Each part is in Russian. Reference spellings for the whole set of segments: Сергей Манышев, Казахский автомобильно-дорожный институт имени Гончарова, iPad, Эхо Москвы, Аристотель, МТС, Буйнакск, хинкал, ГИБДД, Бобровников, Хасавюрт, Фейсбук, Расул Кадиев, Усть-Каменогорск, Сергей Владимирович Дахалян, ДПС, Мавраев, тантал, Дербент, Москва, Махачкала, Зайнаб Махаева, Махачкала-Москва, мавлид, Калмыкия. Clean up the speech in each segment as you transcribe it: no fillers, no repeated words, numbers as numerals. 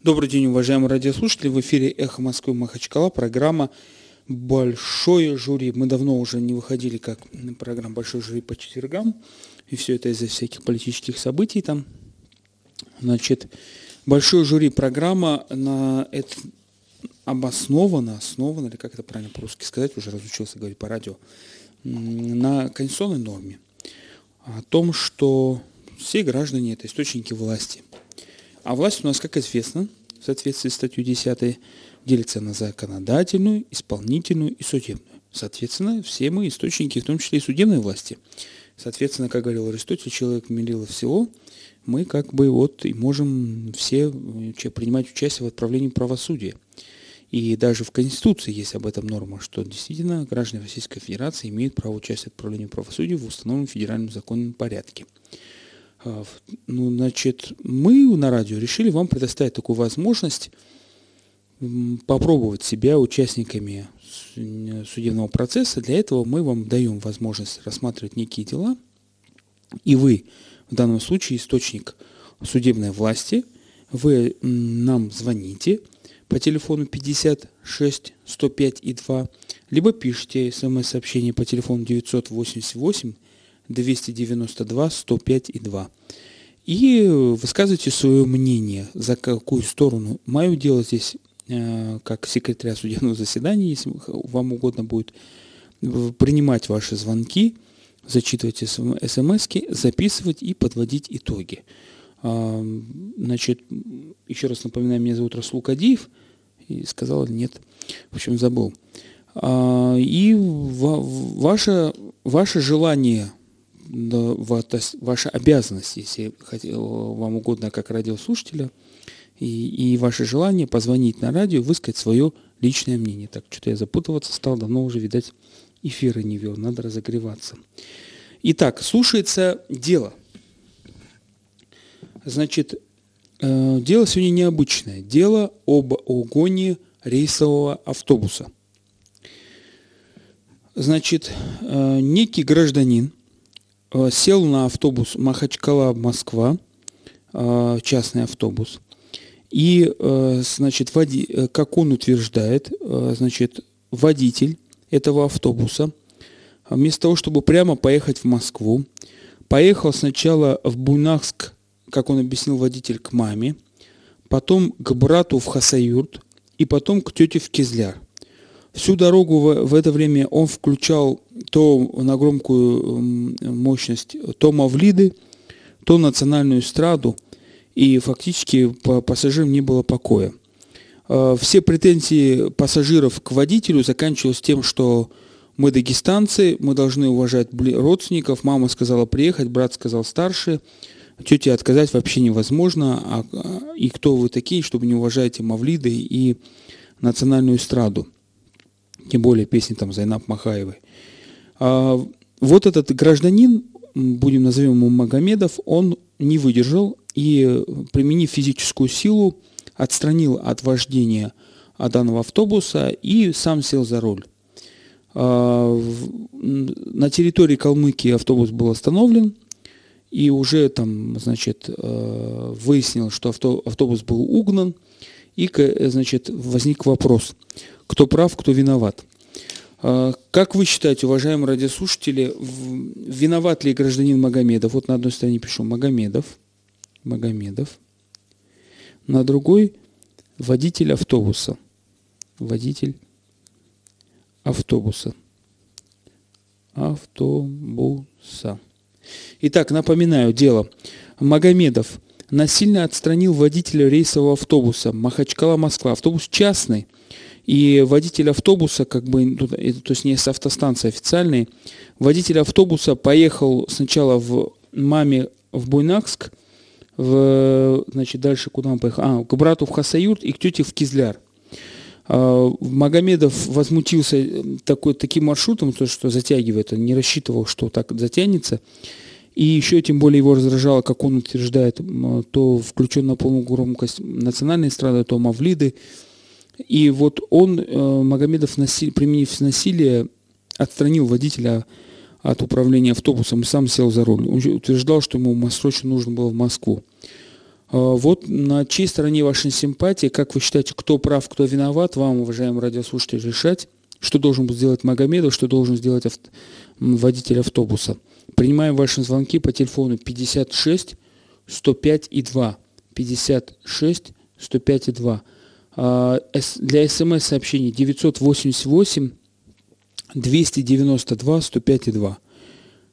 Добрый день, уважаемые радиослушатели. В эфире «Эхо Москвы» Махачкала, программа «Большое жюри». Мы давно уже не выходили как программа «Большое жюри» по четвергам. И все это из-за всяких политических событий там. Значит, «Большое жюри» программа на это основана, или как это правильно по-русски сказать, уже разучился говорить по радио, на конституционной норме. О том, что все граждане – это источники власти. А власть у нас, как известно, в соответствии с статьей 10, делится на законодательную, исполнительную и судебную. Соответственно, все мы источники, в том числе и судебной власти. Соответственно, как говорил Аристотель, человек мерило всего, мы как бы вот и можем все принимать участие в отправлении правосудия. И даже в Конституции есть об этом норма, что действительно граждане Российской Федерации имеют право участия в отправлении правосудия в установленном федеральном законном порядке. Ну, значит, мы на радио решили вам предоставить такую возможность попробовать себя участниками судебного процесса. Для этого мы вам даем возможность рассматривать некие дела, и вы в данном случае источник судебной власти. Вы нам звоните по телефону 56 105 и 2, либо пишите смс-сообщение по телефону 988 292 105 и 2. И высказывайте свое мнение, за какую сторону. Мое дело здесь, как секретаря судебного заседания, если вам угодно будет, принимать ваши звонки, зачитывать смс-ки, записывать и подводить итоги. Значит, еще раз напоминаю, меня зовут Расул Кадиев. И сказал нет, в общем, забыл. И ваше желание, ваша обязанность, если вам угодно, как радиослушателя, и ваше желание позвонить на радио, высказать свое личное мнение. Так, что-то я запутываться стал, давно уже, видать, эфиры не вел, надо разогреваться. Итак, слушается дело. Значит, дело сегодня необычное. Дело об угоне рейсового автобуса. Значит, некий гражданин сел на автобус Махачкала-Москва, частный автобус, и, значит, как он утверждает, значит, водитель этого автобуса, вместо того, чтобы прямо поехать в Москву, поехал сначала в Буйнакск, как он объяснил, водитель, к маме, потом к брату в Хасавюрт и потом к тете в Кизляр. Всю дорогу в это время он включал то на громкую мощность, то мавлиды, то национальную эстраду, и фактически по пассажирам не было покоя. Все претензии пассажиров к водителю заканчивались тем, что мы дагестанцы, мы должны уважать родственников, мама сказала приехать, брат сказал старше, тете отказать вообще невозможно, и кто вы такие, чтобы не уважаете мавлиды и национальную эстраду. Тем более песни там Зайнаб Махаевой. Вот этот гражданин, будем назовем его Магомедов, он не выдержал и, применив физическую силу, отстранил от вождения данного автобуса и сам сел за руль. На территории Калмыкии автобус был остановлен, и уже там, значит, выяснилось, что автобус был угнан, и, значит, возник вопрос, кто прав, кто виноват. Как вы считаете, уважаемые радиослушатели, виноват ли гражданин Магомедов? Вот на одной стороне пишу Магомедов, на другой водитель автобуса. Итак, напоминаю дело. Магомедов насильно отстранил водителя рейсового автобуса Махачкала-Москва. Автобус частный, и водитель автобуса, как бы, то есть не с автостанции официальной, водитель автобуса поехал сначала в маме в Буйнакск, значит, дальше куда он поехал? К брату в Хасавюрт и к тете в Кизляр. Магомедов возмутился таким маршрутом, то, что затягивает, он не рассчитывал, что так затянется. И еще тем более его раздражало, как он утверждает, то включен на полную громкость национальной эстрады, то мавлиды. И вот он, Магомедов, применив насилие, отстранил водителя от управления автобусом и сам сел за руль. Он утверждал, что ему срочно нужно было в Москву. Вот на чьей стороне ваша симпатия, как вы считаете, кто прав, кто виноват, вам, уважаемые радиослушатели, решать, что должен сделать Магомедов, что должен сделать водитель автобуса. Принимаем ваши звонки по телефону 56 105 и 2. 56 105 и 2. Для смс-сообщений 988 292 105 и 2.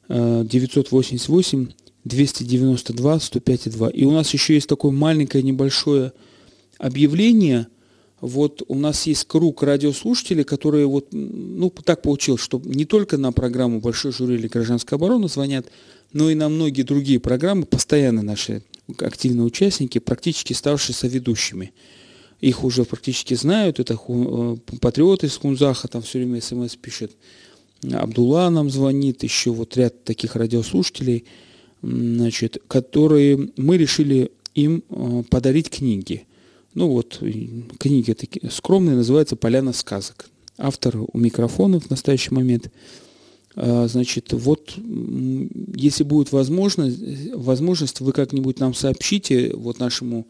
988 292 105 и 2. И у нас еще есть такое маленькое небольшое объявление. Вот у нас есть круг радиослушателей, которые вот, так получилось, что не только на программу «Большое жюри» или «Гражданская оборона» звонят, но и на многие другие программы, постоянно наши активные участники, практически ставшие соведущими. Их уже практически знают, это патриоты из Хунзаха, там все время смс пишет. Абдулла нам звонит, еще вот ряд таких радиослушателей, которые мы решили им подарить книги. Книги такие скромные, называется «Поляна сказок». Автор у микрофона в настоящий момент. Если будет возможность, вы как-нибудь нам сообщите, нашему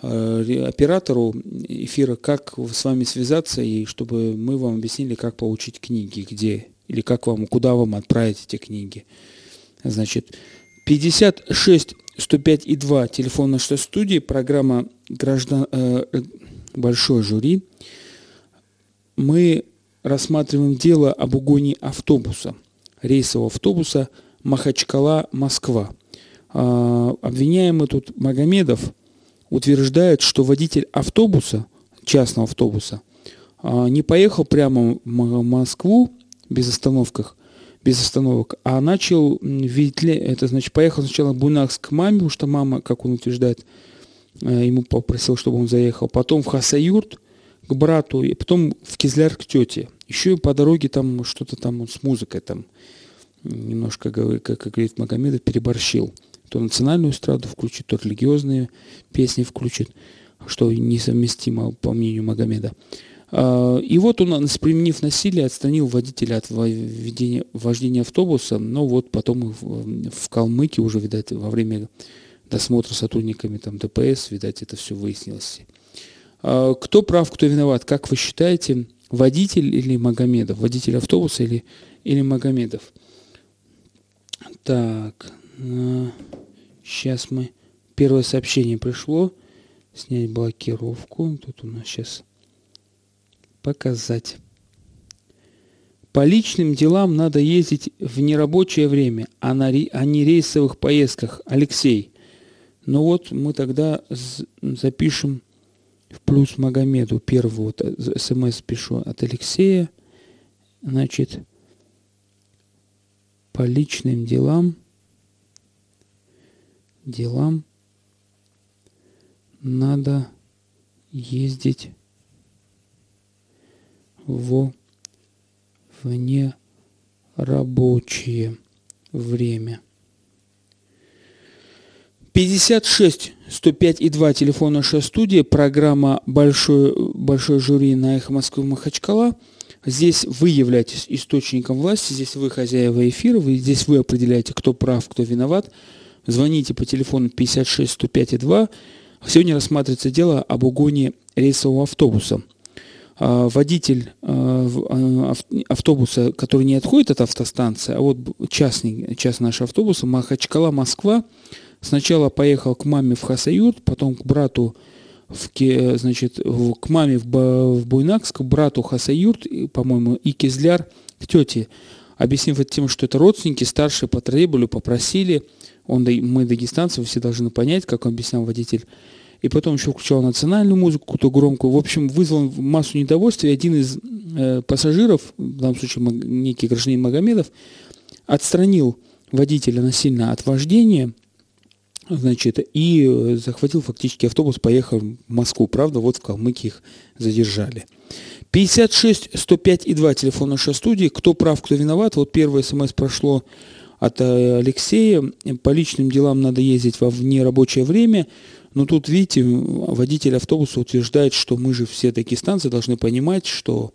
оператору эфира, как с вами связаться, и чтобы мы вам объяснили, как получить книги, где, или куда вам отправить эти книги. 56 105 и 2, телефон нашей студии, программа «Большое жюри». Мы рассматриваем дело об угоне автобуса, рейсового автобуса Махачкала-Москва. Обвиняемый тут Магомедов утверждает, что водитель автобуса, частного автобуса, не поехал прямо в Москву без остановок, а начал, поехал сначала в Буйнакск к маме, потому что мама, как он утверждает, ему попросил, чтобы он заехал, потом в Хасавюрт к брату, и потом в Кизляр к тете. Еще и по дороге там что-то там с музыкой там немножко, как говорит Магомедов, переборщил. То национальную эстраду включит, то религиозные песни включит, что несовместимо, по мнению Магомеда. И вот он, применив насилие, отстранил водителя от вождения автобуса, но потом в Калмыкии уже, видать, во время досмотра сотрудниками ДПС, видать, это все выяснилось. Кто прав, кто виноват? Как вы считаете, водитель или Магомедов? Водитель автобуса или Магомедов? Так, сейчас мы... Первое сообщение пришло. Снять блокировку. Тут у нас сейчас... Показать. По личным делам надо ездить в нерабочее время, а не рейсовых поездках. Алексей. Мы тогда запишем в плюс Магомеду. Первую смс пишу от Алексея. По личным делам надо ездить в нерабочее время. 56 105 и 2, телефон нашей студии, программа «Большое жюри» на Эхо Москвы Махачкала. Здесь вы являетесь источником власти, здесь вы хозяева эфира, здесь вы определяете, кто прав, кто виноват. Звоните по телефону 56 105 и 2. Сегодня рассматривается дело об угоне рейсового автобуса. Водитель автобуса, который не отходит от автостанции, а часть нашего автобуса, Махачкала-Москва, сначала поехал к маме в Хасавюрт, потом к брату, к маме в Буйнакск, к брату Хасавюрт, по-моему, и Кизляр к тете, объяснив это тем, что это родственники, старшие потребовали, попросили, мы дагестанцы, вы все должны понять, как он объяснял водитель. И потом еще включал национальную музыку, какую-то громкую. В общем, вызвал массу недовольства. И один из пассажиров, в данном случае некий гражданин Магомедов, отстранил водителя насильно от вождения, и захватил фактически автобус, поехал в Москву. Правда, в Калмыкии их задержали. 56 105 и 2, телефон нашей студии. Кто прав, кто виноват? Первое смс прошло от Алексея. По личным делам надо ездить во внерабочее время. Но тут, видите, водитель автобуса утверждает, что мы же все дагестанцы должны понимать, что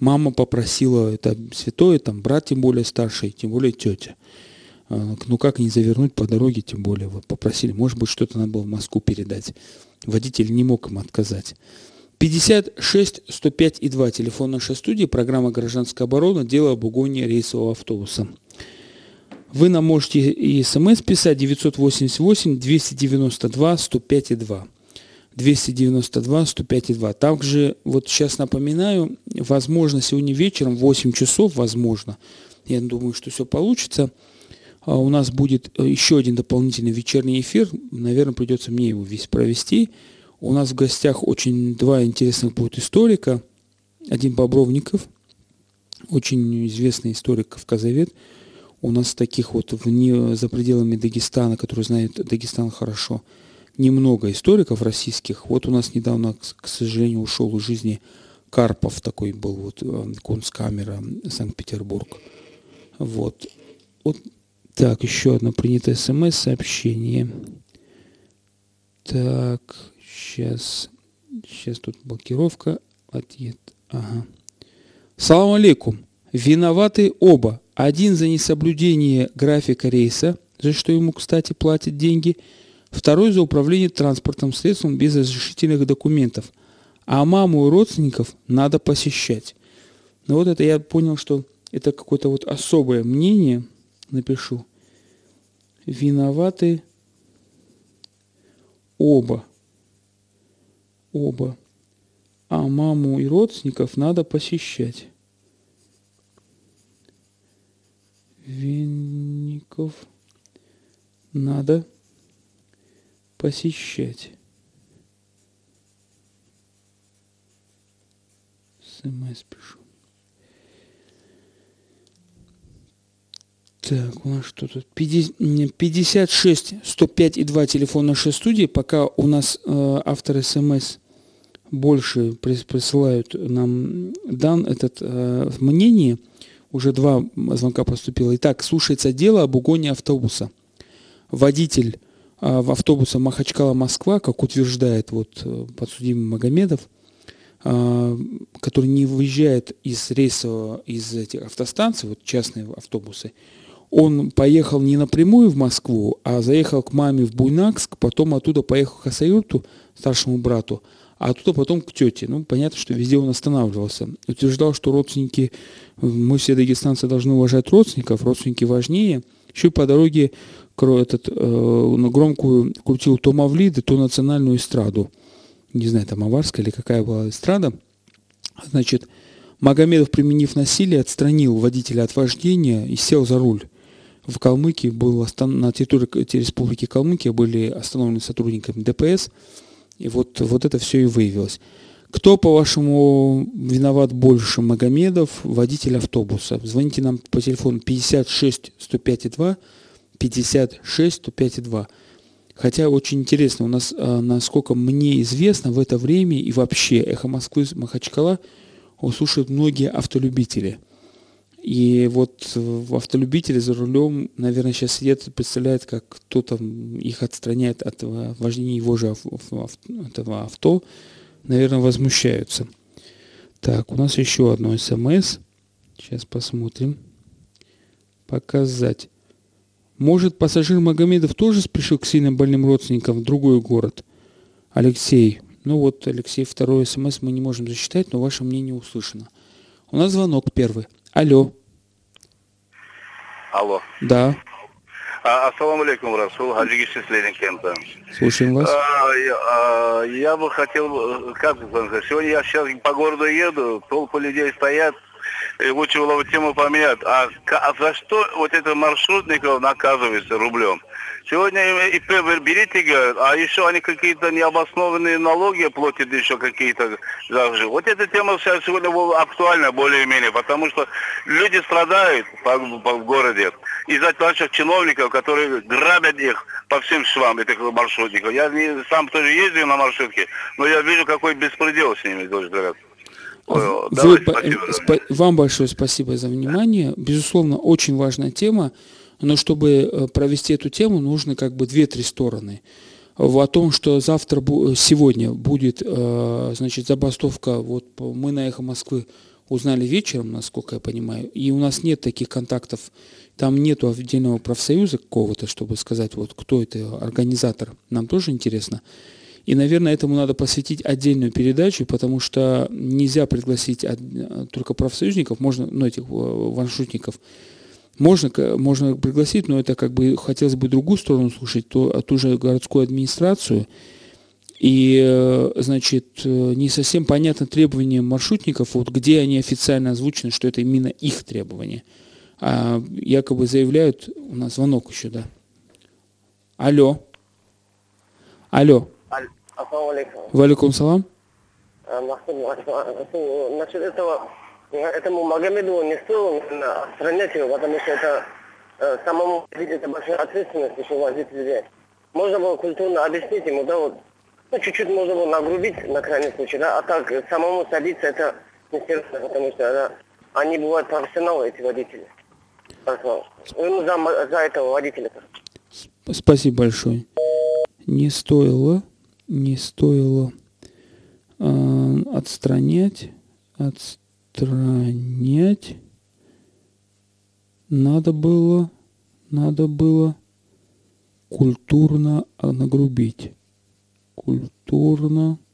мама попросила, это святое, брат тем более старший, тем более тетя. Ну как не завернуть по дороге, тем более вот попросили, может быть, что-то надо было в Москву передать. Водитель не мог им отказать. 56 105 и 2, телефон нашей студии, программа «Гражданская оборона», дело об угоне рейсового автобуса. Вы нам можете и смс писать 988 292 105 и 2. 292 105 и 2. Также вот сейчас напоминаю, возможно, сегодня вечером в 8 часов, возможно, я думаю, что все получится, у нас будет еще один дополнительный вечерний эфир. Наверное, придется мне его весь провести. У нас в гостях очень два интересных будут историка. Один Бобровников, очень известный историк кавказовед. У нас таких вот вне, за пределами Дагестана, которые знают Дагестан хорошо, немного историков российских. Вот у нас недавно, к сожалению, ушел из жизни Карпов, такой был вот кунсткамера, Санкт-Петербург. Вот. Вот так, еще одно принятое смс-сообщение. Так, сейчас тут блокировка. Отъед. Ага. Салам алейкум. Виноваты оба. Один за несоблюдение графика рейса, за что ему, кстати, платят деньги. Второй за управление транспортным средством без разрешительных документов. А маму и родственников надо посещать. Ну вот это я понял, что это какое-то вот особое мнение. Напишу. Виноваты оба. Оба. А маму и родственников надо посещать. Винников надо посещать. СМС пишу. Так, у нас что тут? 56 105 и 2, телефон нашей студии. Пока у нас авторы СМС больше присылают нам мнение. Уже два звонка поступило. Итак, слушается дело об угоне автобуса. Водитель автобуса Махачкала-Москва, как утверждает вот подсудимый Магомедов, который не выезжает из рейсового, из этих автостанций, вот частные автобусы, он поехал не напрямую в Москву, а заехал к маме в Буйнакск, потом оттуда поехал к Хасавюрту, старшему брату, а оттуда потом к тете. Ну, понятно, что везде он останавливался. Утверждал, что родственники, мы все дагестанцы должны уважать родственников, родственники важнее. Еще и по дороге на громкую крутил то мавлиды, то национальную эстраду. Не знаю, там аварская или какая была эстрада. Значит, Магомедов, применив насилие, отстранил водителя от вождения и сел за руль. В Калмыкии на территории республики Калмыкия были остановлены сотрудниками ДПС. И вот это все и выявилось. Кто, по-вашему, виноват больше, Магомедов, водитель автобуса? Звоните нам по телефону 56 105 2, 56 105 2. Хотя очень интересно, у нас, насколько мне известно, в это время и вообще «Эхо Москвы», Махачкала слушают многие автолюбители. И вот автолюбители за рулем, наверное, сейчас сидят и представляют, как кто-то их отстраняет от вождения его же этого авто. Наверное, возмущаются. Так, у нас еще одно СМС. Сейчас посмотрим. Показать. Может, пассажир Магомедов тоже спешил к сильно больным родственникам в другой город? Алексей. Ну вот, Алексей, второй СМС мы не можем зачитать, но ваше мнение услышано. У нас звонок первый. Алло. Алло. Да. Ассаламу алейкум, Расул. Слушаем вас. Я бы хотел, сегодня я сейчас по городу еду, толпы людей стоят, и лучше было бы тему поменять. А за что вот это маршрутников наказывается рублем? Сегодня и берите, говорят, а еще они какие-то необоснованные налоги платят, еще какие-то. Вот эта тема сейчас сегодня актуальна более-менее, потому что люди страдают в городе из-за наших чиновников, которые грабят их по всем швам, этих маршрутников. Я сам тоже ездил на маршрутке, но я вижу, какой беспредел с ними тоже говорят. Вам большое спасибо за внимание. Безусловно, очень важная тема. Но чтобы провести эту тему, нужно как бы 2-3 стороны. О том, что сегодня будет, значит, забастовка, вот мы на «Эхо Москвы» узнали вечером, насколько я понимаю, и у нас нет таких контактов, там нету отдельного профсоюза какого-то, чтобы сказать, вот кто это организатор, нам тоже интересно. И, наверное, этому надо посвятить отдельную передачу, потому что нельзя пригласить только профсоюзников, можно, ну, этих ваншутников, можно пригласить, но это как бы хотелось бы другую сторону слушать, ту же городскую администрацию. И, значит, не совсем понятно требования маршрутников, вот где они официально озвучены, что это именно их требования. А якобы заявляют, у нас звонок еще, да. Алло. Алло. Ассаламу алейкум. Валикум салам. Насчет этого, этому Магомедову не стоило отстранять его, потому что это самому это большая ответственность, еще возить людей. Можно было культурно объяснить ему, да, вот. Ну, чуть-чуть можно было нагрубить, на крайний случай, да, а так самому садиться это несерьезно, потому что да, они бывают профессионалы, эти водители. Ну, за этого водителя. Спасибо большое. Не стоило отстранять. Надо было культурно нагрубить. Ну,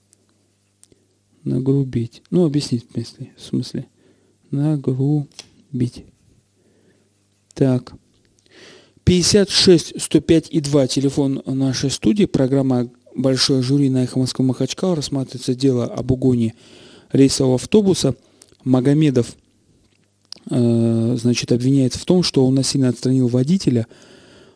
объяснить в смысле. Нагрубить. Так. 56 105 и 2. Телефон нашей студии. Программа «Большое жюри» на Эхо Москвы Махачкала. Рассматривается дело об угоне рейсового автобуса. Магомедов, обвиняется в том, что он насильно отстранил водителя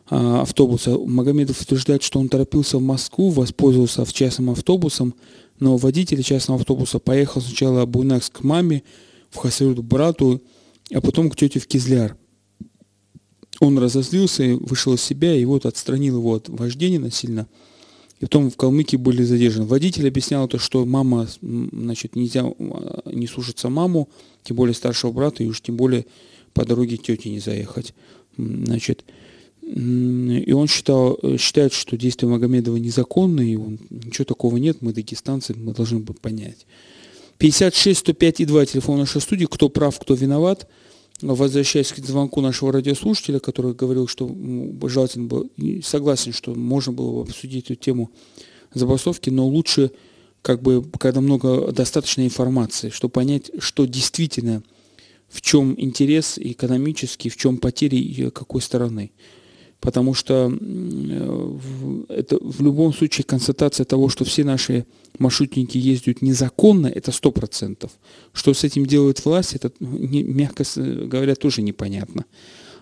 автобуса. Магомедов утверждает, что он торопился в Москву, воспользовался частным автобусом, но водитель частного автобуса поехал сначала в Буйнакск к маме, в Хасавюрт к брату, а потом к тете в Кизляр. Он разозлился, вышел из себя и вот отстранил его от вождения насильно. И потом в Калмыкии были задержаны. Водитель объяснял то, что мама, нельзя не слушаться маму, тем более старшего брата, и уж тем более по дороге тете не заехать. И он считает, что действия Магомедова незаконны, и ничего такого нет, мы дагестанцы, мы должны бы понять. 56 105 и 2 телефон нашей студии, кто прав, кто виноват. Возвращаясь к звонку нашего радиослушателя, который говорил, что желательно был, согласен, что можно было бы обсудить эту тему забастовки, но лучше, когда много достаточной информации, чтобы понять, что действительно, в чем интерес экономический, в чем потери и какой стороны. Потому что это в любом случае констатация того, что все наши маршрутники ездят незаконно, это 100%. Что с этим делает власть, это, мягко говоря, тоже непонятно.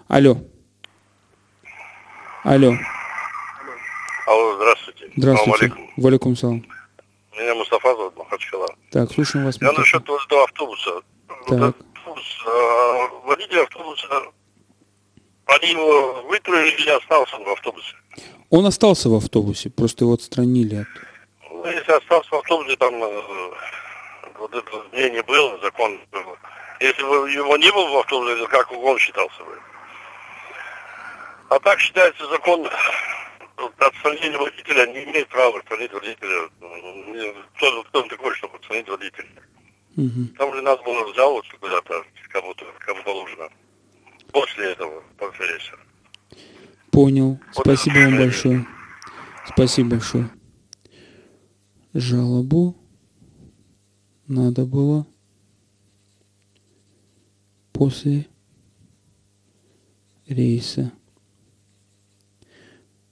Алло, здравствуйте. Здравствуйте. Валикум салам. Меня Мустафа зовут, Махачкала. Так, слушаем вас. Я насчет этого автобуса. Так. Водитель автобуса... Они его вытурили или остался в автобусе? Он остался в автобусе, просто его отстранили от... Ну, если остался в автобусе, там вот это мнение было, закон было. Если бы его не было в автобусе, это как угон считался бы. А так считается закон, отстранение водителя не имеет права отстранить водителя. Кто он такой, чтобы отстранить водителя? Угу. Там же надо было жаловаться куда-то, кому положено. После этого конференции. Понял. Вот спасибо вам большое. Спасибо большое. Жалобу надо было после рейса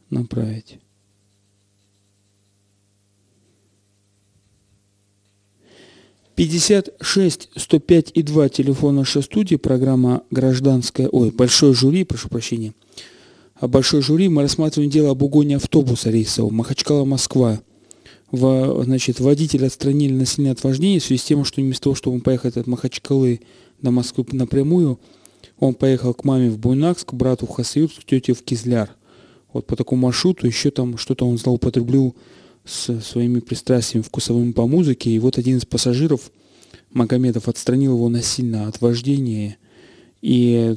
направить. Пятьдесят шесть, 105 и 2 телефон нашей студии, программа «Большое жюри», прошу прощения. «Большое жюри», мы рассматриваем дело об угоне автобуса рейсового Махачкала-Москва. Водителя отстранили насильно от вождения в связи с тем, что вместо того, чтобы он поехал от Махачкалы до Москвы напрямую, он поехал к маме в Буйнакск, к брату в Хасавюрт, к тете в Кизляр. Вот по такому маршруту еще там что-то он злоупотребил со своими пристрастиями вкусовыми по музыке. И вот один из пассажиров, Магомедов, отстранил его насильно от вождения. И,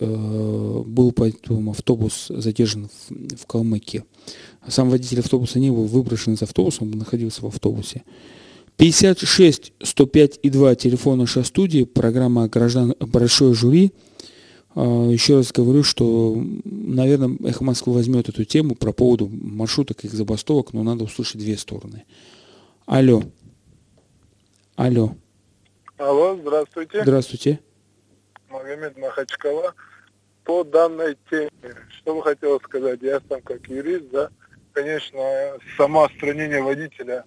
был поэтому автобус задержан в Калмыкии. Сам водитель автобуса не был выброшен из автобуса, он находился в автобусе. 56 105 и 2 телефона шоу-студии, программа «Большое жюри». Еще раз говорю, что, наверное, «Эхо Москвы» возьмет эту тему про поводу маршруток и их забастовок, но надо услышать две стороны. Алло. Алло. Алло, здравствуйте. Здравствуйте. Магомед, Махачкала. По данной теме, что бы хотелось сказать, я сам как юрист, да, конечно, самоустранение водителя,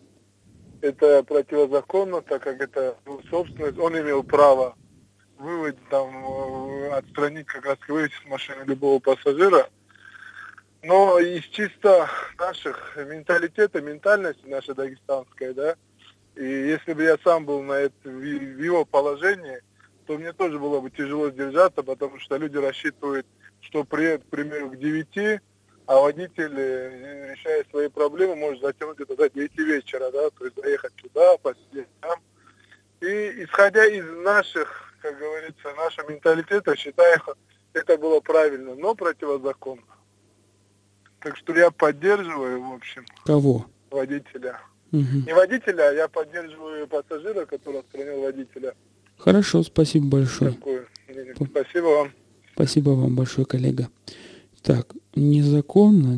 это противозаконно, так как это его собственность, он имел право выводить, там, отстранить, как раз вывести с машины любого пассажира. Но из чисто наших менталитета, ментальности наша дагестанская, да, и если бы я сам был на это, в его положении, то мне тоже было бы тяжело сдержаться, потому что люди рассчитывают, что приедут, к примеру, к 9, а водитель, решая свои проблемы, может затянуть это до 9 вечера, да, то есть доехать туда, посидеть там. И исходя из наших, как говорится, нашего менталитета, считаю, это было правильно, но противозаконно. Так что я поддерживаю, в общем, кого? Водителя. Угу. Не водителя, я поддерживаю пассажира, который отстранил водителя. Хорошо, спасибо большое. Такое. Спасибо вам. Спасибо вам большое, коллега. Так, незаконно,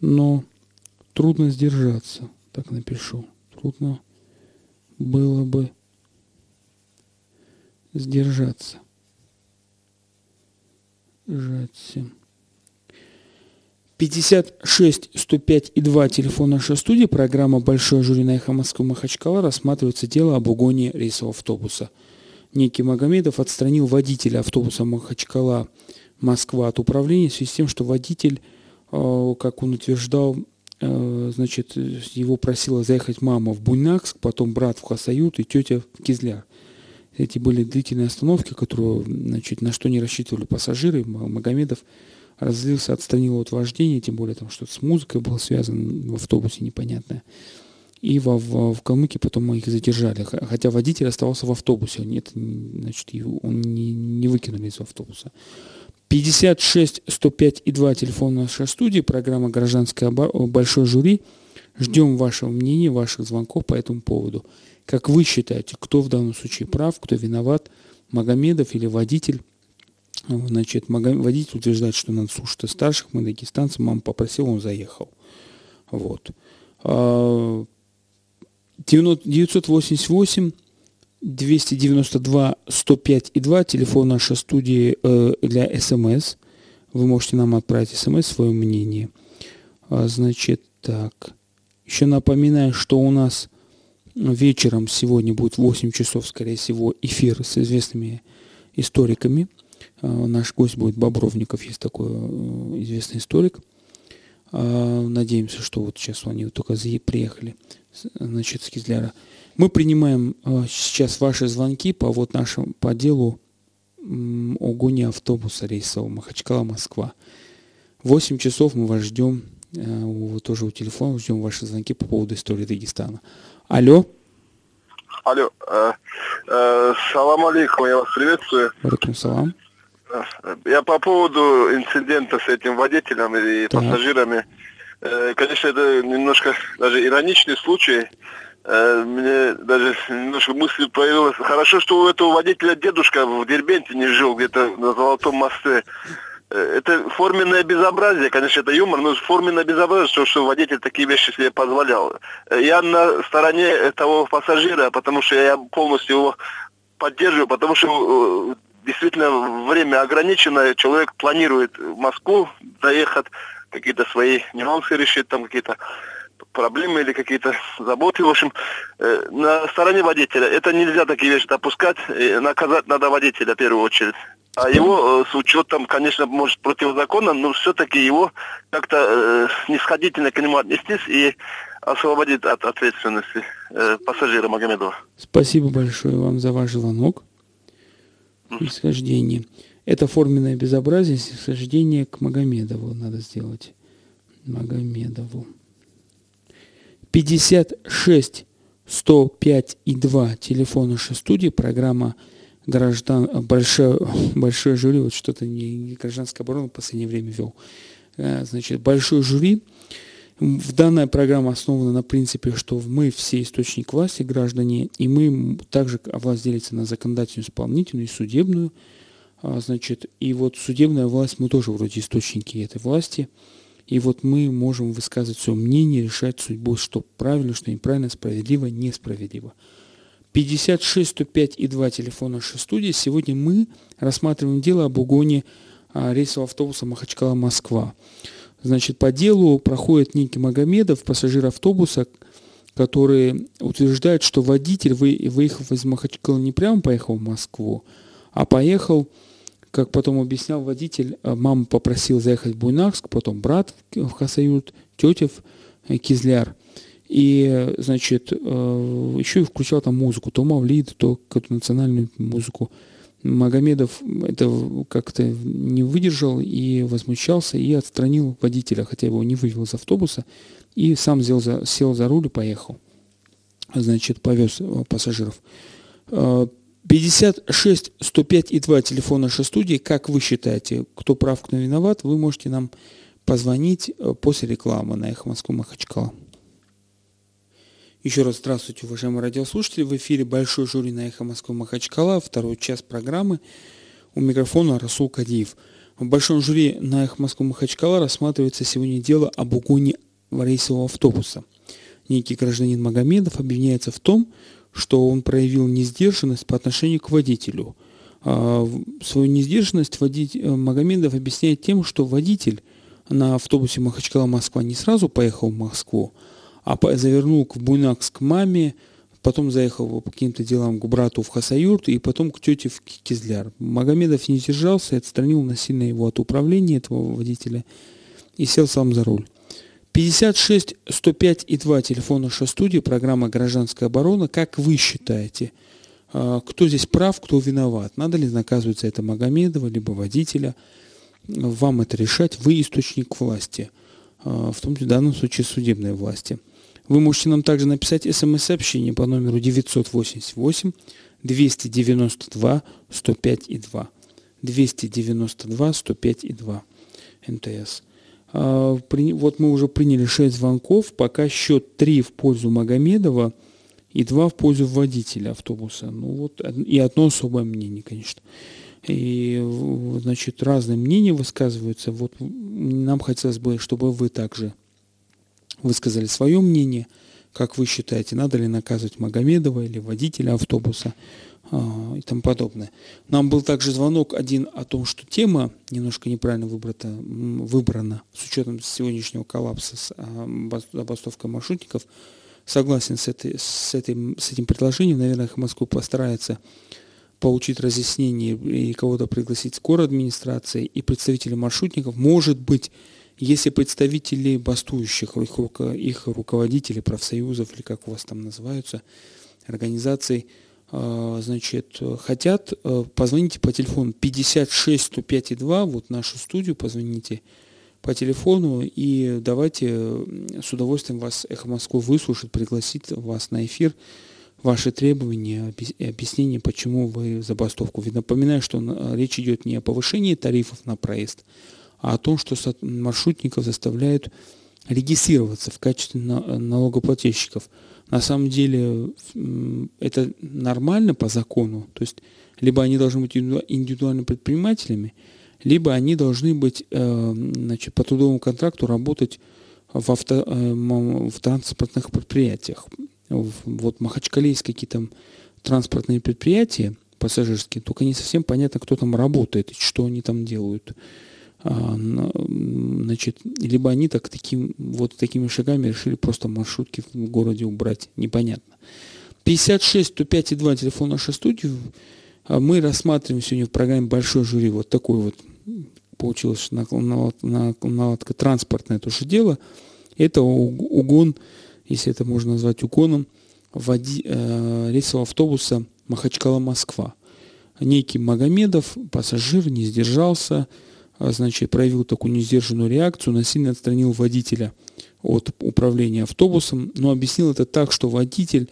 но трудно сдержаться. Так напишу. Трудно было бы сдержаться. Жаться. 56 105 и 2 телефона нашей студии, программа «Большое жюри» на «Эхо Москвы» Махачкала, рассматривается дело об угоне рейсового автобуса. Некий Магомедов отстранил водителя автобуса Махачкала Москва от управления в связи с тем, что водитель, как он утверждал, значит, его просила заехать мама в Буйнакск, потом брат в Хасавюрт и тетя в Кизляр. Эти были длительные остановки, которые, значит, на что не рассчитывали пассажиры. Магомедов разлился, отстранил от вождения, тем более там что-то с музыкой было связано в автобусе непонятное. И в Калмыкии потом мы их задержали. Хотя водитель оставался в автобусе. Нет, значит, его, он не выкинули из автобуса. 56 105 и 2 телефон нашей студии, программа «Гражданское большое жюри». Ждем вашего мнения, ваших звонков по этому поводу. Как вы считаете, кто в данном случае прав, кто виноват, Магомедов или водитель? Значит, водитель утверждает, что надо слушать старших, мы дагестанцы, мама попросила, он заехал. Вот. 988 292 105 и 2, телефон нашей студии для СМС. Вы можете нам отправить СМС, свое мнение. Значит, так. Еще напоминаю, что у нас вечером сегодня будет 8 часов, скорее всего, эфир с известными историками. Наш гость будет Бобровников, есть такой известный историк. Надеемся, что вот сейчас они только приехали, значит, с Кизляра. Мы принимаем сейчас ваши звонки по вот нашему, по делу угоне автобуса рейсового Махачкала-Москва. 8 часов мы вас ждем, тоже у телефона, ждем ваши звонки по поводу истории Дагестана. Алло. Алло. Салам алейкум, я вас приветствую. Алейкум салам. Я по поводу инцидента с этим водителем и пассажирами. Конечно, это немножко даже ироничный случай. Мне даже немножко мысль появилась. Хорошо, что у этого водителя дедушка в Дербенте не жил, где-то на Золотом мосте. Это форменное безобразие, конечно, это юмор, но форменное безобразие, что водитель такие вещи себе позволял. Я на стороне того пассажира, потому что я полностью его поддерживаю, потому что... Действительно, время ограничено, человек планирует в Москву доехать, какие-то свои нюансы решить, там какие-то проблемы или какие-то заботы. В общем, на стороне водителя это нельзя такие вещи допускать, наказать надо водителя в первую очередь. А его с учетом, конечно, может противозаконно, но все-таки его как-то снисходительно к нему отнестись и освободить от ответственности пассажира Магомедова. Спасибо большое вам за ваш звонок. Снисхождение. Это форменное безобразие, снисхождение к Магомедову надо сделать. Магомедову. 56 105 и 2 телефон нашей студии, программа «Большое жюри». Вот что-то не гражданская оборона в последнее время вел. Значит, «Большое жюри». Данная программа основана на принципе, что мы все источник власти, граждане, и мы также власть делится на законодательную, исполнительную и судебную. Значит, и вот судебная власть, мы тоже вроде источники этой власти. И вот мы можем высказывать свое мнение, решать судьбу, что правильно, что неправильно, справедливо, несправедливо. 56 105 и 2 телефона нашей студии. Сегодня мы рассматриваем дело об угоне рейсового автобуса Махачкала-Москва. Значит, по делу проходит некий Магомедов, пассажир автобуса, который утверждает, что водитель, выехав из Махачкала, не прямо поехал в Москву, а поехал, как потом объяснял водитель, мама попросила заехать в Буйнакск, потом брат в Хасавюрт, тетя в Кизляр. И, значит, еще и включал там музыку, то мавлид, то какую-то национальную музыку. Магомедов это как-то не выдержал и возмущался, и отстранил водителя, хотя его не вывел из автобуса, и сам сел за руль и поехал. Значит, повез пассажиров. 56 105 и 2 телефон нашей студии. Как вы считаете, кто прав, кто виноват, вы можете нам позвонить после рекламы на Эхо Москвы Махачкала. Еще раз здравствуйте, уважаемые радиослушатели. В эфире «Большое жюри» на Эхо Москвы Махачкала, второй час программы. У микрофона Расул Кадиев. В «Большом жюри» на Эхо Москвы Махачкала рассматривается сегодня дело об угоне рейсового автобуса. Некий гражданин Магомедов обвиняется в том, что он проявил несдержанность по отношению к водителю. Свою несдержанность Магомедов объясняет тем, что водитель на автобусе Махачкала-Москва не сразу поехал в Москву, а завернул в Буйнакск к маме, потом заехал по каким-то делам к брату в Хасавюрт и потом к тете в Кизляр. Магомедов не сдержался и отстранил насильно его от управления, этого водителя, и сел сам за руль. 56 105 и 2 телефон нашей студии, программа «Гражданская оборона». Как вы считаете, кто здесь прав, кто виноват? Надо ли наказывать за это Магомедова, либо водителя? Вам это решать, вы источник власти, в том числе в данном случае судебной власти. Вы можете нам также написать смс-сообщение по номеру 988-292-105-2. 292-105-2 МТС. Вот мы уже приняли 6 звонков. Пока счет 3 в пользу Магомедова и 2 в пользу водителя автобуса. Ну вот, и одно особое мнение, конечно. И, значит, разные мнения высказываются. Вот нам хотелось бы, чтобы вы также высказали свое мнение, как вы считаете, надо ли наказывать Магомедова или водителя автобуса и тому подобное. Нам был также звонок один о том, что тема немножко неправильно выбрана с учетом сегодняшнего коллапса с забастовкой маршрутников. Согласен с этим предложением. Наверное, Москва постарается получить разъяснение и кого-то пригласить скоро администрации и представителей маршрутников. Может быть, если представители бастующих, их руководители, профсоюзов, или как у вас там называются, организаций, значит, хотят, позвоните по телефону 56-105-2, вот нашу студию, позвоните по телефону, и давайте с удовольствием вас Эхо Москвы выслушает, пригласит вас на эфир, ваши требования и объяснения, почему вы забастовку. Ведь напоминаю, что речь идет не о повышении тарифов на проезд, а о том, что маршрутников заставляют регистрироваться в качестве налогоплательщиков. На самом деле это нормально по закону, то есть либо они должны быть индивидуальными предпринимателями, либо они должны быть, значит, по трудовому контракту работать в транспортных предприятиях. Вот в Махачкале есть какие-то транспортные предприятия пассажирские, только не совсем понятно, кто там работает и что они там делают. Значит, либо они такими шагами решили просто маршрутки в городе убрать, непонятно. 56 105 и 2 телефон нашей студии. Мы рассматриваем сегодня в программе «Большое жюри» вот такой вот получилось наладка транспортное тоже дело. Это угон, если это можно назвать угоном, рейсового автобуса Махачкала-Москва. Некий Магомедов, пассажир, не сдержался, значит, проявил такую несдержанную реакцию, насильно отстранил водителя от управления автобусом, но объяснил это так, что водитель,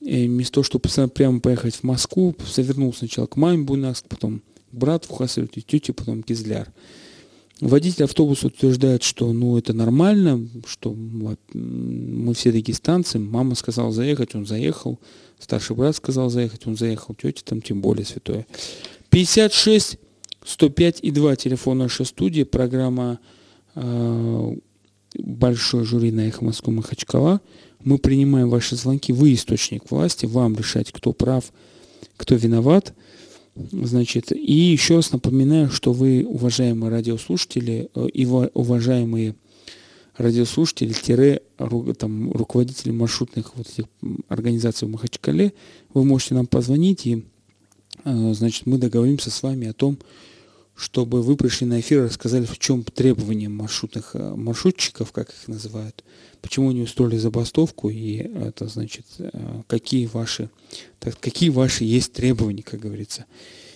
вместо того, чтобы прямо поехать в Москву, завернул сначала к маме в Буйнакск, потом к брату в Хасавюрт, тете, потом к Кизляр. Водитель автобуса утверждает, что ну это нормально, что мы все дагестанцы. Мама сказала заехать, он заехал. Старший брат сказал заехать, он заехал. Тетя там тем более святое. 56 105 и 2 телефон нашей студии. Программа «Большое жюри» на Эхо Москвы Махачкала. Мы принимаем ваши звонки. Вы источник власти. Вам решать, кто прав, кто виноват. Значит, и еще раз напоминаю, что вы, уважаемые радиослушатели, и уважаемые радиослушатели, там, руководители маршрутных вот этих организаций в Махачкале, вы можете нам позвонить, и значит, мы договоримся с вами о том, чтобы вы пришли на эфир и рассказали, в чем требования маршрутчиков, как их называют, почему они устроили забастовку, и это значит, какие ваши есть требования, как говорится.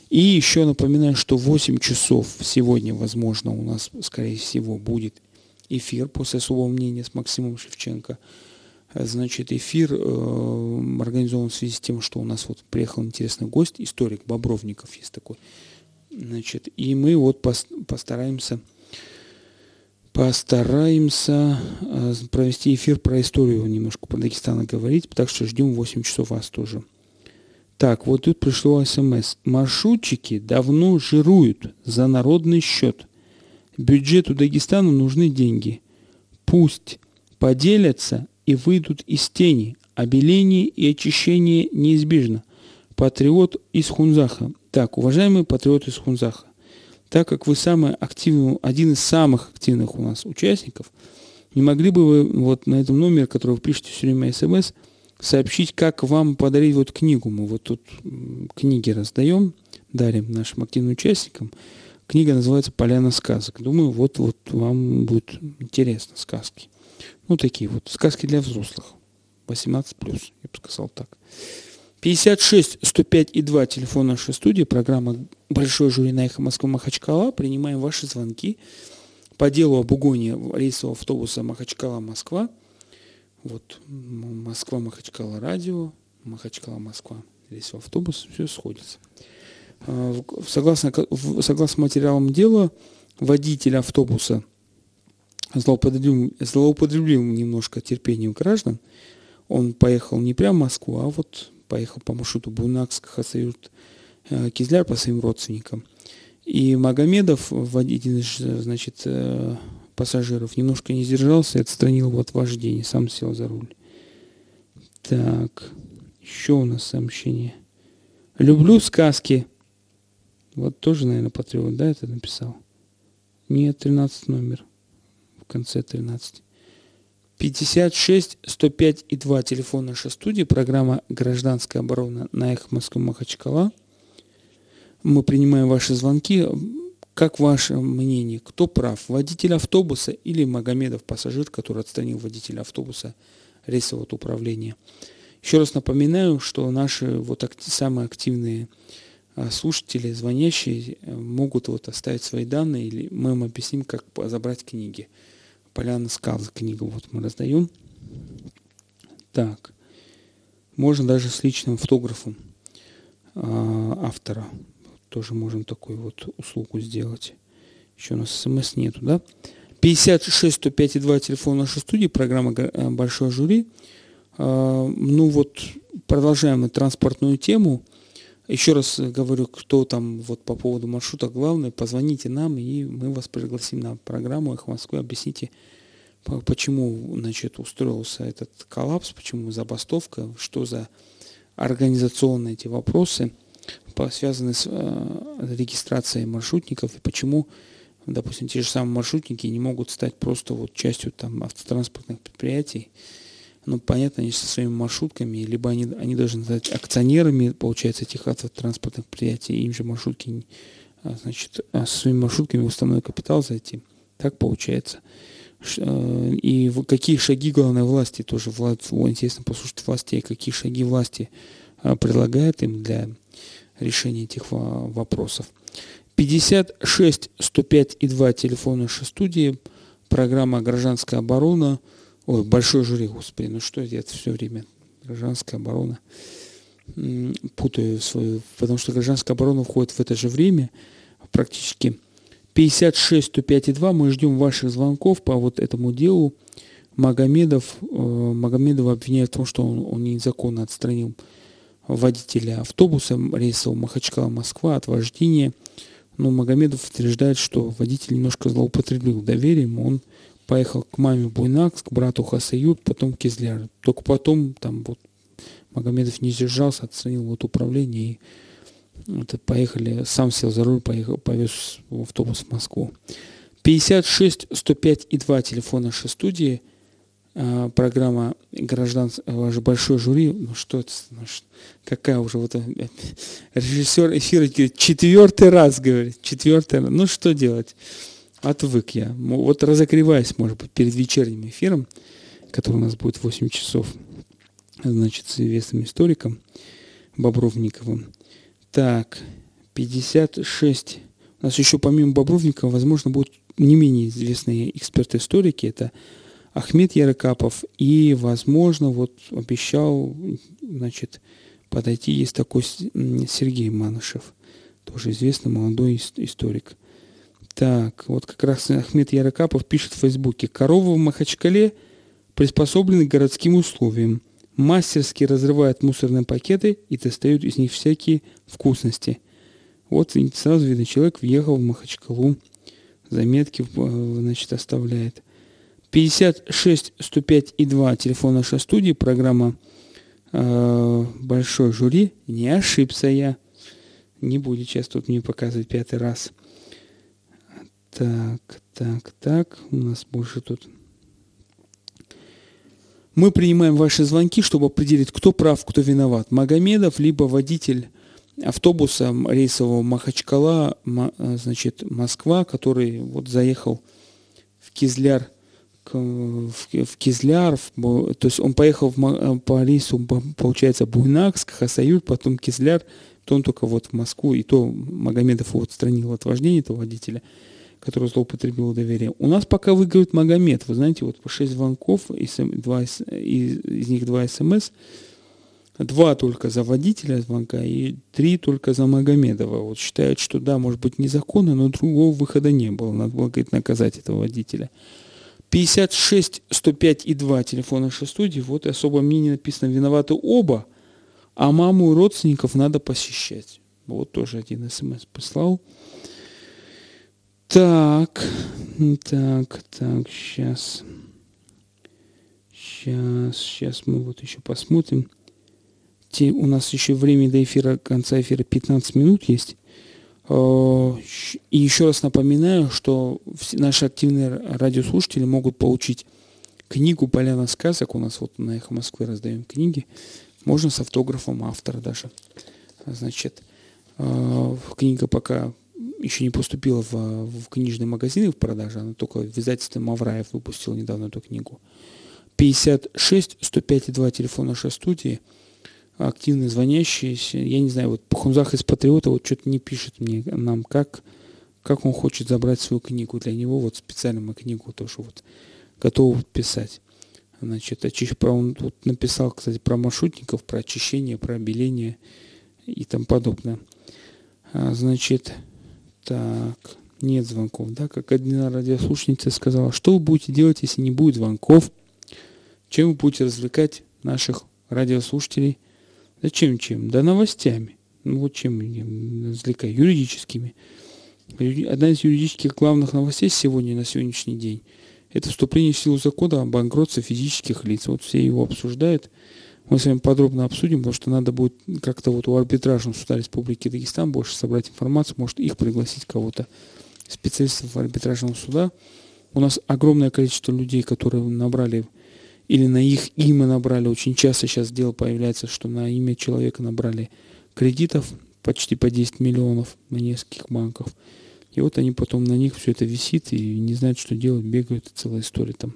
И еще напоминаю, что в 8 часов сегодня, возможно, у нас, скорее всего, будет эфир после особого мнения с Максимом Шевченко. Значит, эфир организован в связи с тем, что у нас вот приехал интересный гость, историк Бобровников есть такой. Значит, и мы вот постараемся провести эфир про историю, немножко про Дагестан говорить, так что ждем 8 часов вас тоже. Так, вот тут пришло смс. Маршрутчики давно жируют за народный счет. Бюджету Дагестана нужны деньги. Пусть поделятся и выйдут из тени. Обеление и очищение неизбежно. Патриот из Хунзаха. Так, уважаемый патриот из Хунзаха, так как вы самый активный, один из самых активных у нас участников, не могли бы вы вот на этом номере, который вы пишете все время смс, сообщить, как вам подарить вот книгу? Мы вот тут книги дарим нашим активным участникам. Книга называется «Поляна сказок». Думаю, вот вам будет интересно сказки. Ну, такие вот сказки для взрослых. 18+, я бы сказал так. 56 105 и 2 телефон нашей студии, программа «Большое жюри» на Эхо Москвы Махачкала. Принимаем ваши звонки по делу об угоне рейсового автобуса Махачкала-Москва. Вот Москва-Махачкала радио, Махачкала-Москва рейсовый автобус, все сходится. Согласно материалам дела, водитель автобуса злоупотребил немножко терпением граждан. Он поехал не прямо в Москву, а вот поехал по маршруту Буйнакск, Хасавюрт, Кизляр по своим родственникам. И Магомедов, один из, значит, пассажиров, немножко не сдержался и отстранил его от вождения, сам сел за руль. Так, еще у нас сообщение. Люблю сказки. Вот тоже, наверное, патриот, да, это написал? Нет, 13 номер. В конце 13. 56 105 и 2 телефон нашей студии, программа «Гражданская оборона» на Эхо Москвы Махачкала. Мы принимаем ваши звонки. Как ваше мнение, кто прав, водитель автобуса или Магомедов, пассажир, который отстранил водителя автобуса рейсового управления? Еще раз напоминаю, что наши вот самые активные слушатели, звонящие, могут вот оставить свои данные, или мы им объясним, как забрать книги. «Поляна сказок» книгу вот мы раздаем. Так. Можно даже с личным фотографом автора. Тоже можем такую вот услугу сделать. Еще у нас смс нету, да? 56 105 и 2 телефон нашей студии, программа «Большое жюри». Ну вот, продолжаем мы транспортную тему. Еще раз говорю, кто там вот по поводу маршрута главный, позвоните нам, и мы вас пригласим на программу «Эхо Москвы». Объясните, почему, значит, устроился этот коллапс, почему забастовка, что за организационные эти вопросы, связанные с регистрацией маршрутников, и почему, допустим, те же самые маршрутники не могут стать просто вот частью там автотранспортных предприятий. Ну, понятно, они со своими маршрутками, либо они должны стать акционерами, получается, этих автотранспортных предприятий, им же маршрутки, значит, со своими маршрутками уставной капитал зайти. Так получается. И какие шаги главной власти, тоже интересно послушать властей, какие шаги власти предлагают им для решения этих вопросов. 56 105 и 2 телефон нашей студии, программа «Гражданская оборона». Ой, «Большое жюри», господи, ну что это все время? «Гражданская оборона». Путаю свою, потому что «Гражданская оборона» входит в это же время практически. 56-105-2. Мы ждем ваших звонков по вот этому делу. Магомедова обвиняют в том, что он незаконно отстранил водителя автобуса рейсового Махачкала-Москва от вождения. Но Магомедов утверждает, что водитель немножко злоупотребил доверием. Он поехал к маме в Буйнакск, к брату Хасавюрт, потом к Кизляру. Только потом там вот Магомедов не сдержался, отстранил вот управление и вот, поехали, сам сел за руль, повез автобус в Москву. 56-105-2 телефон нашей студии. Программа «Большое жюри». Ну что это, какая уже вот режиссер эфира говорит, четвертый раз. Ну что делать? Отвык я. Вот разогреваюсь, может быть, перед вечерним эфиром, который у нас будет в 8 часов, значит, с известным историком Бобровниковым. Так, 56. У нас еще помимо Бобровникова, возможно, будут не менее известные эксперты-историки. Это Ахмед Ярыкапов, и, возможно, вот обещал, значит, подойти, есть такой Сергей Манышев, тоже известный молодой историк. Так, вот как раз Ахмед Ярыкапов пишет в Фейсбуке: «Коровы в Махачкале приспособлены к городским условиям, мастерски разрывают мусорные пакеты и достают из них всякие вкусности». Вот сразу видно, человек въехал в Махачкалу, заметки, значит, оставляет. 56-105-2, телефон нашей студии, программа «Большое жюри». Не ошибся я. Не будет сейчас тут мне показывать пятый раз. Так. У нас больше тут. Мы принимаем ваши звонки, чтобы определить, кто прав, кто виноват. Магомедов, либо водитель автобуса рейсового Махачкала, значит, Москва, который вот заехал в Кизляр. То есть он поехал по рейсу, получается, Буйнакск, Хасавюрт, потом Кизляр, потом только вот в Москву, и то Магомедов его отстранил от вождения, этого водителя, который злоупотребил доверием. У нас пока выигрывает Магомед, вы знаете, вот по 6 звонков, из них 2 смс, 2 только за водителя звонка и 3 только за Магомедова. Вот считают, что да, может быть незаконно, но другого выхода не было, надо было, говорит, наказать этого водителя. 56-105-2, телефон нашей студии. Вот особое мнение написано: виноваты оба, а маму и родственников надо посещать. Вот тоже один смс послал. Так, сейчас мы вот еще посмотрим. У нас еще время до эфира, конца эфира 15 минут есть. И еще раз напоминаю, что наши активные радиослушатели могут получить книгу «Поляна сказок». У нас вот на «Эхо Москвы» раздаем книги. Можно с автографом автора даже. Значит, книга пока еще не поступила в книжные магазины в продаже. Она только в издательстве «Мавраев» выпустила недавно эту книгу. 56-105-2, телефон нашей студии. Активно звонящиеся, я не знаю, вот Хунзаха из «Патриота» вот что-то не пишет мне, нам, как он хочет забрать свою книгу. Для него вот специально мы книгу тоже вот готовы писать. Значит, он тут написал, кстати, про маршрутников, про очищение, про обеление и тому подобное. Значит, так, нет звонков, да, как одна радиослушница сказала: что вы будете делать, если не будет звонков? Чем вы будете развлекать наших радиослушателей? Зачем? Да новостями. Ну вот чем развлекаю? Юридическими. Одна из юридических главных новостей на сегодняшний день — это вступление в силу закона о банкротстве физических лиц. Вот все его обсуждают. Мы с вами подробно обсудим, потому что надо будет как-то вот у арбитражного суда Республики Дагестан больше собрать информацию, может их пригласить, кого-то, специалистов арбитражного суда. У нас огромное количество людей, которые набрали или на их имя набрали. Очень часто сейчас дело появляется, что на имя человека набрали кредитов почти по 10 миллионов на нескольких банках. И вот они потом, на них все это висит и не знают, что делать, бегают, целая история там.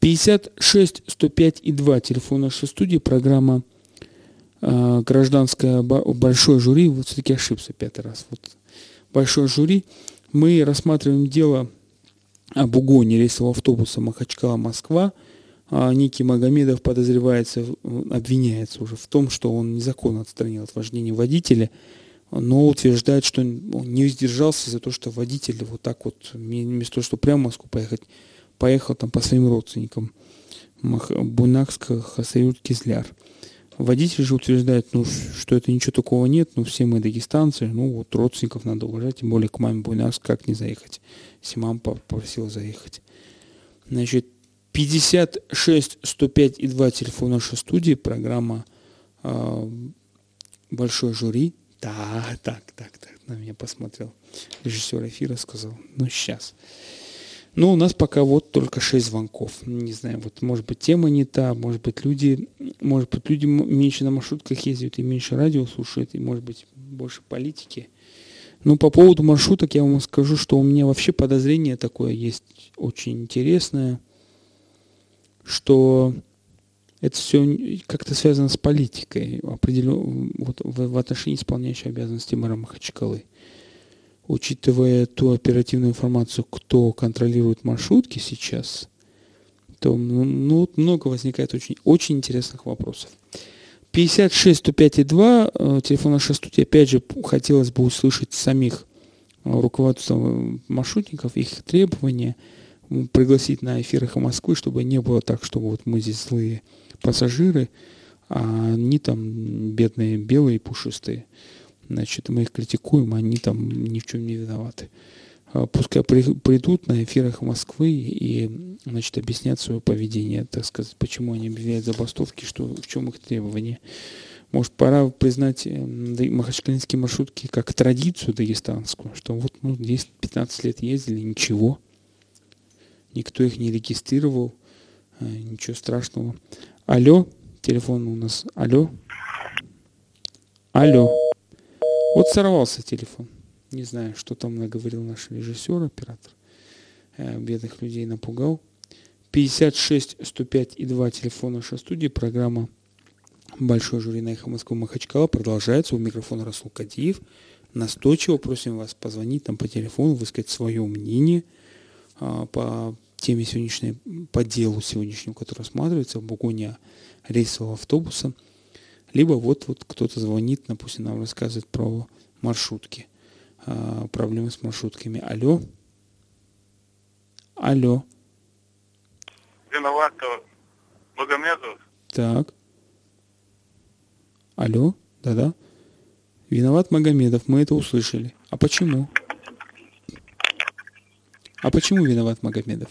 56-105-2, телефон нашей студии, программа «Гражданское большое жюри». Вот все-таки ошибся пятый раз. Вот «Большое жюри». Мы рассматриваем дело об угоне рейсового автобуса Махачкала-Москва. Некий Магомедов обвиняется уже в том, что он незаконно отстранил от вождения водителя. но утверждает, что он не сдержался за то, что водитель вот так вот, вместо того, чтобы прямо в Москву поехать, поехал там по своим родственникам. Буйнакск, Хасавюрт, Кизляр. Водитель же утверждает, ну, что это ничего такого нет, ну, все мы дагестанцы, ну, вот родственников надо уважать, тем более к маме Буйнакск, как не заехать. Если мама попросила заехать. Значит, 56 105 и 2 телефон нашей студии, программа «Большое жюри». Так, на меня посмотрел. Режиссер эфира сказал, ну, сейчас. Ну, у нас пока вот только 6 звонков. Не знаю, вот может быть тема не та, может быть люди меньше на маршрутках ездят и меньше радио слушают, и может быть больше политики. Ну, по поводу маршруток я вам скажу, что у меня вообще подозрение такое есть очень интересное, что это все как-то связано с политикой, определенно, вот в отношении исполняющей обязанности мэра Махачкалы. Учитывая ту оперативную информацию, кто контролирует маршрутки сейчас, то ну, много возникает очень интересных вопросов. 56 105,2, телефон нашей студии. Опять же, хотелось бы услышать самих руководства маршрутников, их требования, пригласить на эфир «Эхо Москвы», чтобы не было так, что вот мы здесь злые пассажиры, а они там бедные, белые, пушистые. Значит, мы их критикуем, они там ни в чем не виноваты. Пускай придут на эфирах Москвы и, значит, объяснят свое поведение, так сказать, почему они объявляют забастовки, что, в чем их требования. Может, пора признать махачкалинские маршрутки как традицию дагестанскую, что вот, ну, 10-15 лет ездили, ничего. Никто их не регистрировал, ничего страшного. Алло, телефон у нас, алло. Вот сорвался телефон. Не знаю, что там наговорил наш режиссер, оператор. Бедных людей напугал. 56 105 и 2 телефон нашей студии. Программа «Большое жюри» на «Эхо Москвы» Махачкала продолжается. У микрофона Расул Кадиев. Настойчиво просим вас позвонить там по телефону, высказать свое мнение по теме сегодняшней, по делу сегодняшнему, которое рассматривается, в бугоне рейсового автобуса. Либо вот кто-то звонит, допустим, нам рассказывает про маршрутки, проблемы с маршрутками. Алло. Виноватов. Магомедов. Так. Алло. Да-да. Виноват Магомедов. Мы это услышали. А почему? А почему виноват Магомедов?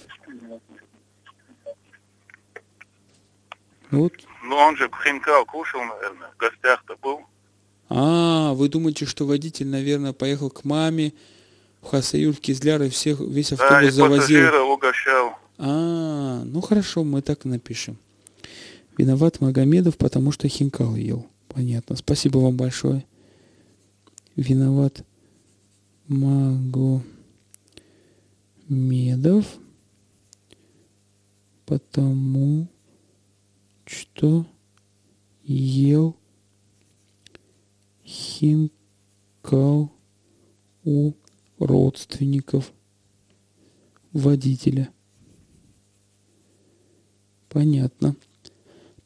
Вот. Ну, он же хинкал кушал, наверное, в гостях-то был. А, вы думаете, что водитель, наверное, поехал к маме в Хасавюрт, Кизляр, и всех, весь автобус завозил. Да, и пассажира угощал. А, ну хорошо, мы так напишем. Виноват Магомедов, потому что хинкал ел. Понятно. Спасибо вам большое. Виноват Магомедов, потому что ел хинкал у родственников водителя. Понятно.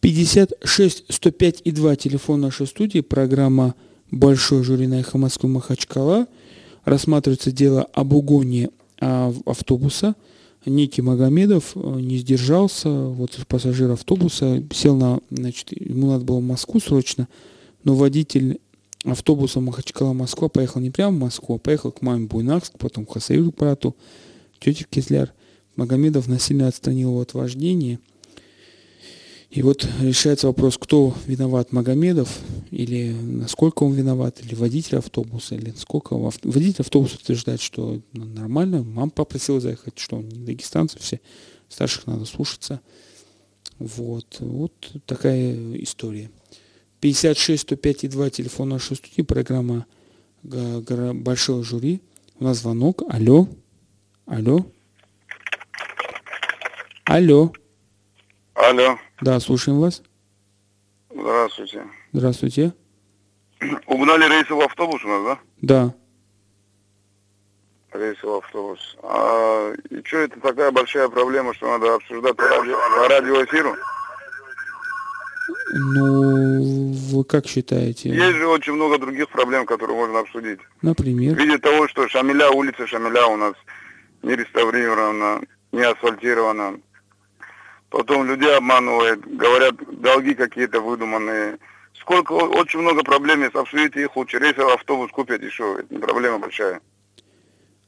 56 105 и 2 телефон нашей студии. Программа «Большое жюри» на «Эхо Москвы» Махачкала. Рассматривается дело об угоне автобуса. Некий Магомедов не сдержался, вот пассажир автобуса, сел на, значит, ему надо было в Москву срочно, но водитель автобуса Махачкала-Москва поехал не прямо в Москву, а поехал к маме Буйнакск, потом к Хасавюрту, брату, тете в Кизляр. Магомедов насильно отстранил его от вождения. И вот решается вопрос, кто виноват, Магомедов, или насколько он виноват, или водитель автобуса, или сколько. Водитель автобуса утверждает, что нормально, мама попросила заехать, что он не дагестанцы, все старших надо слушаться. Вот такая история. 56 105 и 2 телефон нашей студии, программа «Большое жюри». У нас звонок. Алло. Да, слушаем вас. Здравствуйте. Угнали рейсовый автобус у нас, да? Да. Рейсовый автобус. И что это такая большая проблема, что надо обсуждать по радиоэфиру? Ну, Вы как считаете? Есть же очень много других проблем, которые можно обсудить. Например? В виде того, что Шамиля, улица Шамиля у нас не реставрирована, не асфальтирована. Потом людей обманывают, говорят, долги какие-то выдуманные. Сколько, очень много проблем, если обсудите их лучше. Если автобус купят еще, это не проблема большая.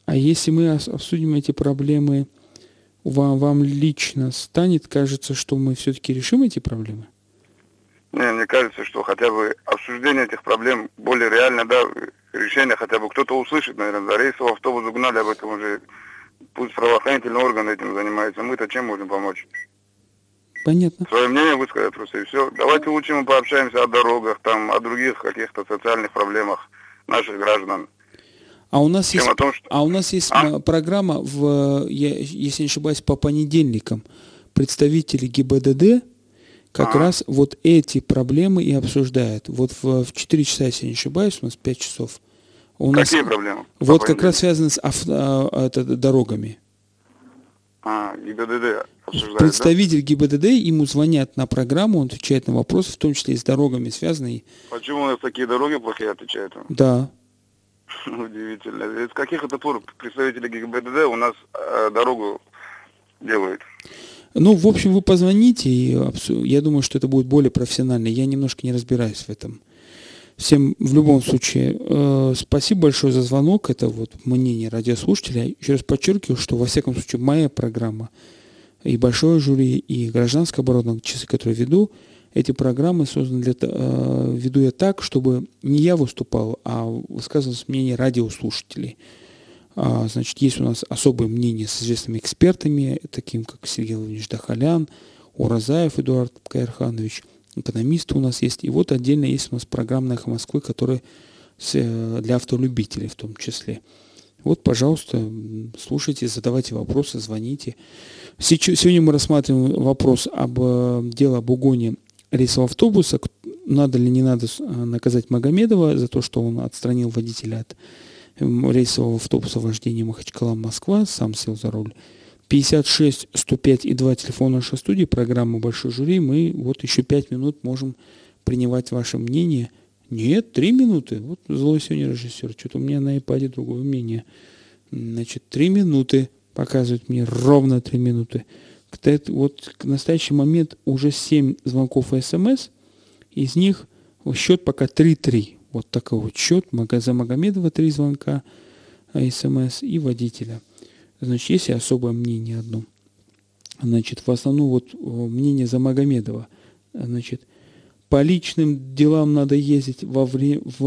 А если мы обсудим эти проблемы, вам лично станет, кажется, что мы все-таки решим эти проблемы? Не, мне кажется, что хотя бы обсуждение этих проблем более реально, да, решение хотя бы кто-то услышит, наверное, да, рейсовый автобус угнали, об этом уже пусть правоохранительные органы этим занимаются, мы-то чем можем помочь? Понятно. Свое мнение высказать просто и все. Давайте лучше мы пообщаемся о дорогах, там, о других каких-то социальных проблемах наших граждан. А у нас есть, том, что... программа, если не ошибаюсь, по понедельникам. Представители ГИБДД как раз вот эти проблемы и обсуждают. Вот в 4 часа, если не ошибаюсь, у нас 5 часов. Какие проблемы? Вот как раз связаны с дорогами. ГИБДД обсуждает, представитель ГИБДД, ему звонят на программу, он отвечает на вопросы, в том числе и с дорогами связанные. Почему у нас такие дороги плохие, отвечают? Да. Удивительно. Из каких это пор представители ГИБДД у нас дорогу делают? Ну, в общем, вы позвоните, и я думаю, что это будет более профессионально. Я немножко не разбираюсь в этом. Всем в любом случае, спасибо большое за звонок. Это вот мнение радиослушателя. Еще раз подчеркиваю, что, во всяком случае, моя программа и «Большое жюри», и «Гражданская оборона», часы, которые веду, эти программы созданы для веду я так, чтобы не я выступал, а высказывалось мнение радиослушателей. Значит, есть у нас особое мнение с известными экспертами, таким как Сергей Владимирович Дахалян, Урозаев Эдуард Кайрханович, экономисты у нас есть. И вот отдельно есть у нас программа «Эхо Москвы», которая для автолюбителей в том числе. Вот, пожалуйста, слушайте, задавайте вопросы, звоните. Сегодня мы рассматриваем вопрос дело об угоне рейсового автобуса. Надо ли не надо наказать Магомедова за то, что он отстранил водителя от рейсового автобуса вождения Махачкала-Москва, сам сел за руль. 56 105 и 2 телефона нашей студии, программа «Большой жюри». Мы вот еще 5 минут можем принимать ваше мнение. Нет, 3 минуты. Вот злой сегодня режиссер. Что-то у меня на iPad другое мнение. Значит, 3 минуты показывают мне, ровно 3 минуты. Вот в настоящий момент уже 7 звонков и СМС. Из них счет пока 3-3. Вот такой вот счет. За Магомедова 3 звонка, СМС и водителя. Значит, есть и особое мнение одно. Значит, в основном вот мнение за Магомедова. Значит, по личным делам надо ездить во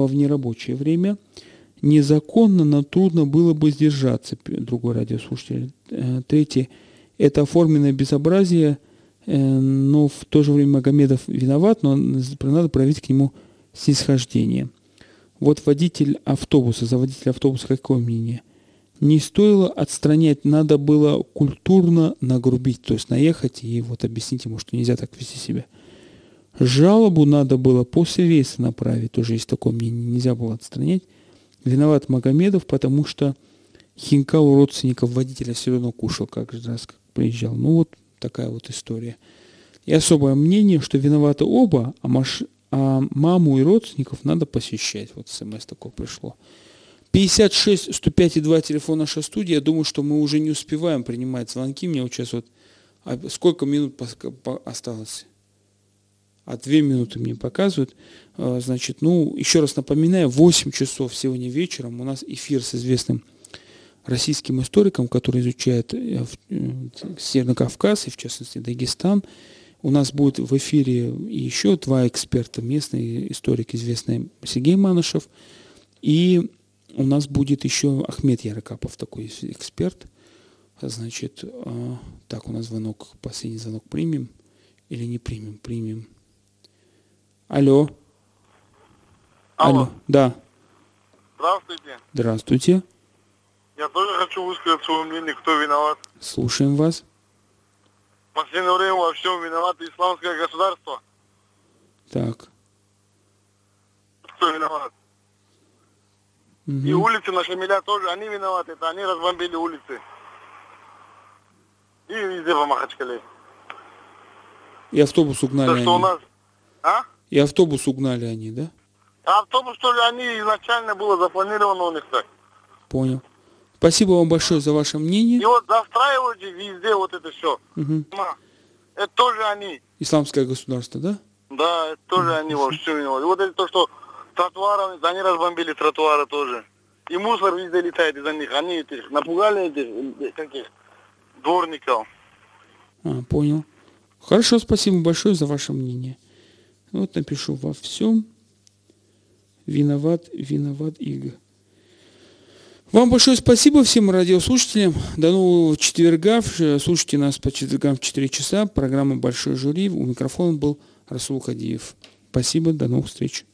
внерабочее время. Незаконно, но трудно было бы сдержаться, другой радиослушатель. Третий, это оформленное безобразие, но в то же время Магомедов виноват, но надо проявить к нему снисхождение. Вот водитель автобуса, за водителя автобуса какое мнение? Не стоило отстранять, надо было культурно нагрубить, то есть наехать и вот объяснить ему, что нельзя так вести себя. Жалобу надо было после рейса направить, тоже есть такое мнение, нельзя было отстранять. Виноват Магомедов, потому что хинкал у родственников водителя все равно кушал, как же раз как приезжал. Ну вот такая вот история. И особое мнение, что виноваты оба, а маму и родственников надо посещать. Вот СМС такое пришло. 56 105 и 2 телефона нашей студии. Я думаю, что мы уже не успеваем принимать звонки. Мне вот сейчас вот... Сколько минут осталось? 2 минуты мне показывают. Значит, ну, еще раз напоминаю, 8 часов сегодня вечером у нас эфир с известным российским историком, который изучает Северный Кавказ и, в частности, Дагестан. У нас будет в эфире еще 2 эксперта. Местный историк, известный Сергей Манышев, и у нас будет еще Ахмед Ярыкапов, такой эксперт. Значит, так, у нас звонок, последний звонок примем или не примем? Примем. Алло. Алло. Алло. Да. Здравствуйте. Здравствуйте. Я тоже хочу высказать свое мнение, кто виноват. Слушаем вас. В последнее время во всем виновато исламское государство. Так. Кто виноват? И улицы на Шамиля тоже, они виноваты, это они разбомбили улицы. И везде по Махачкале. И автобус угнали. То, что у нас... А? И автобус угнали они, да? Автобус, что ли, они изначально было запланировано у них так. Понял. Спасибо вам большое за ваше мнение. И вот застраивают везде вот это все. Угу. Это тоже они. Исламское государство, да? Да, это тоже они во всем. И вот это то, что тротуары, они разбомбили тротуары тоже. И мусор везде летает из-за них. Они этих напугали, этих каких дворников. А, понял. Хорошо, спасибо большое за ваше мнение. Вот напишу: во всем виноват Иго. Вам большое спасибо всем радиослушателям. До нового четверга. Слушайте нас по четвергам в 4 часа. Программа «Большое жюри». У микрофона был Расул Кадиев. Спасибо, до новых встреч.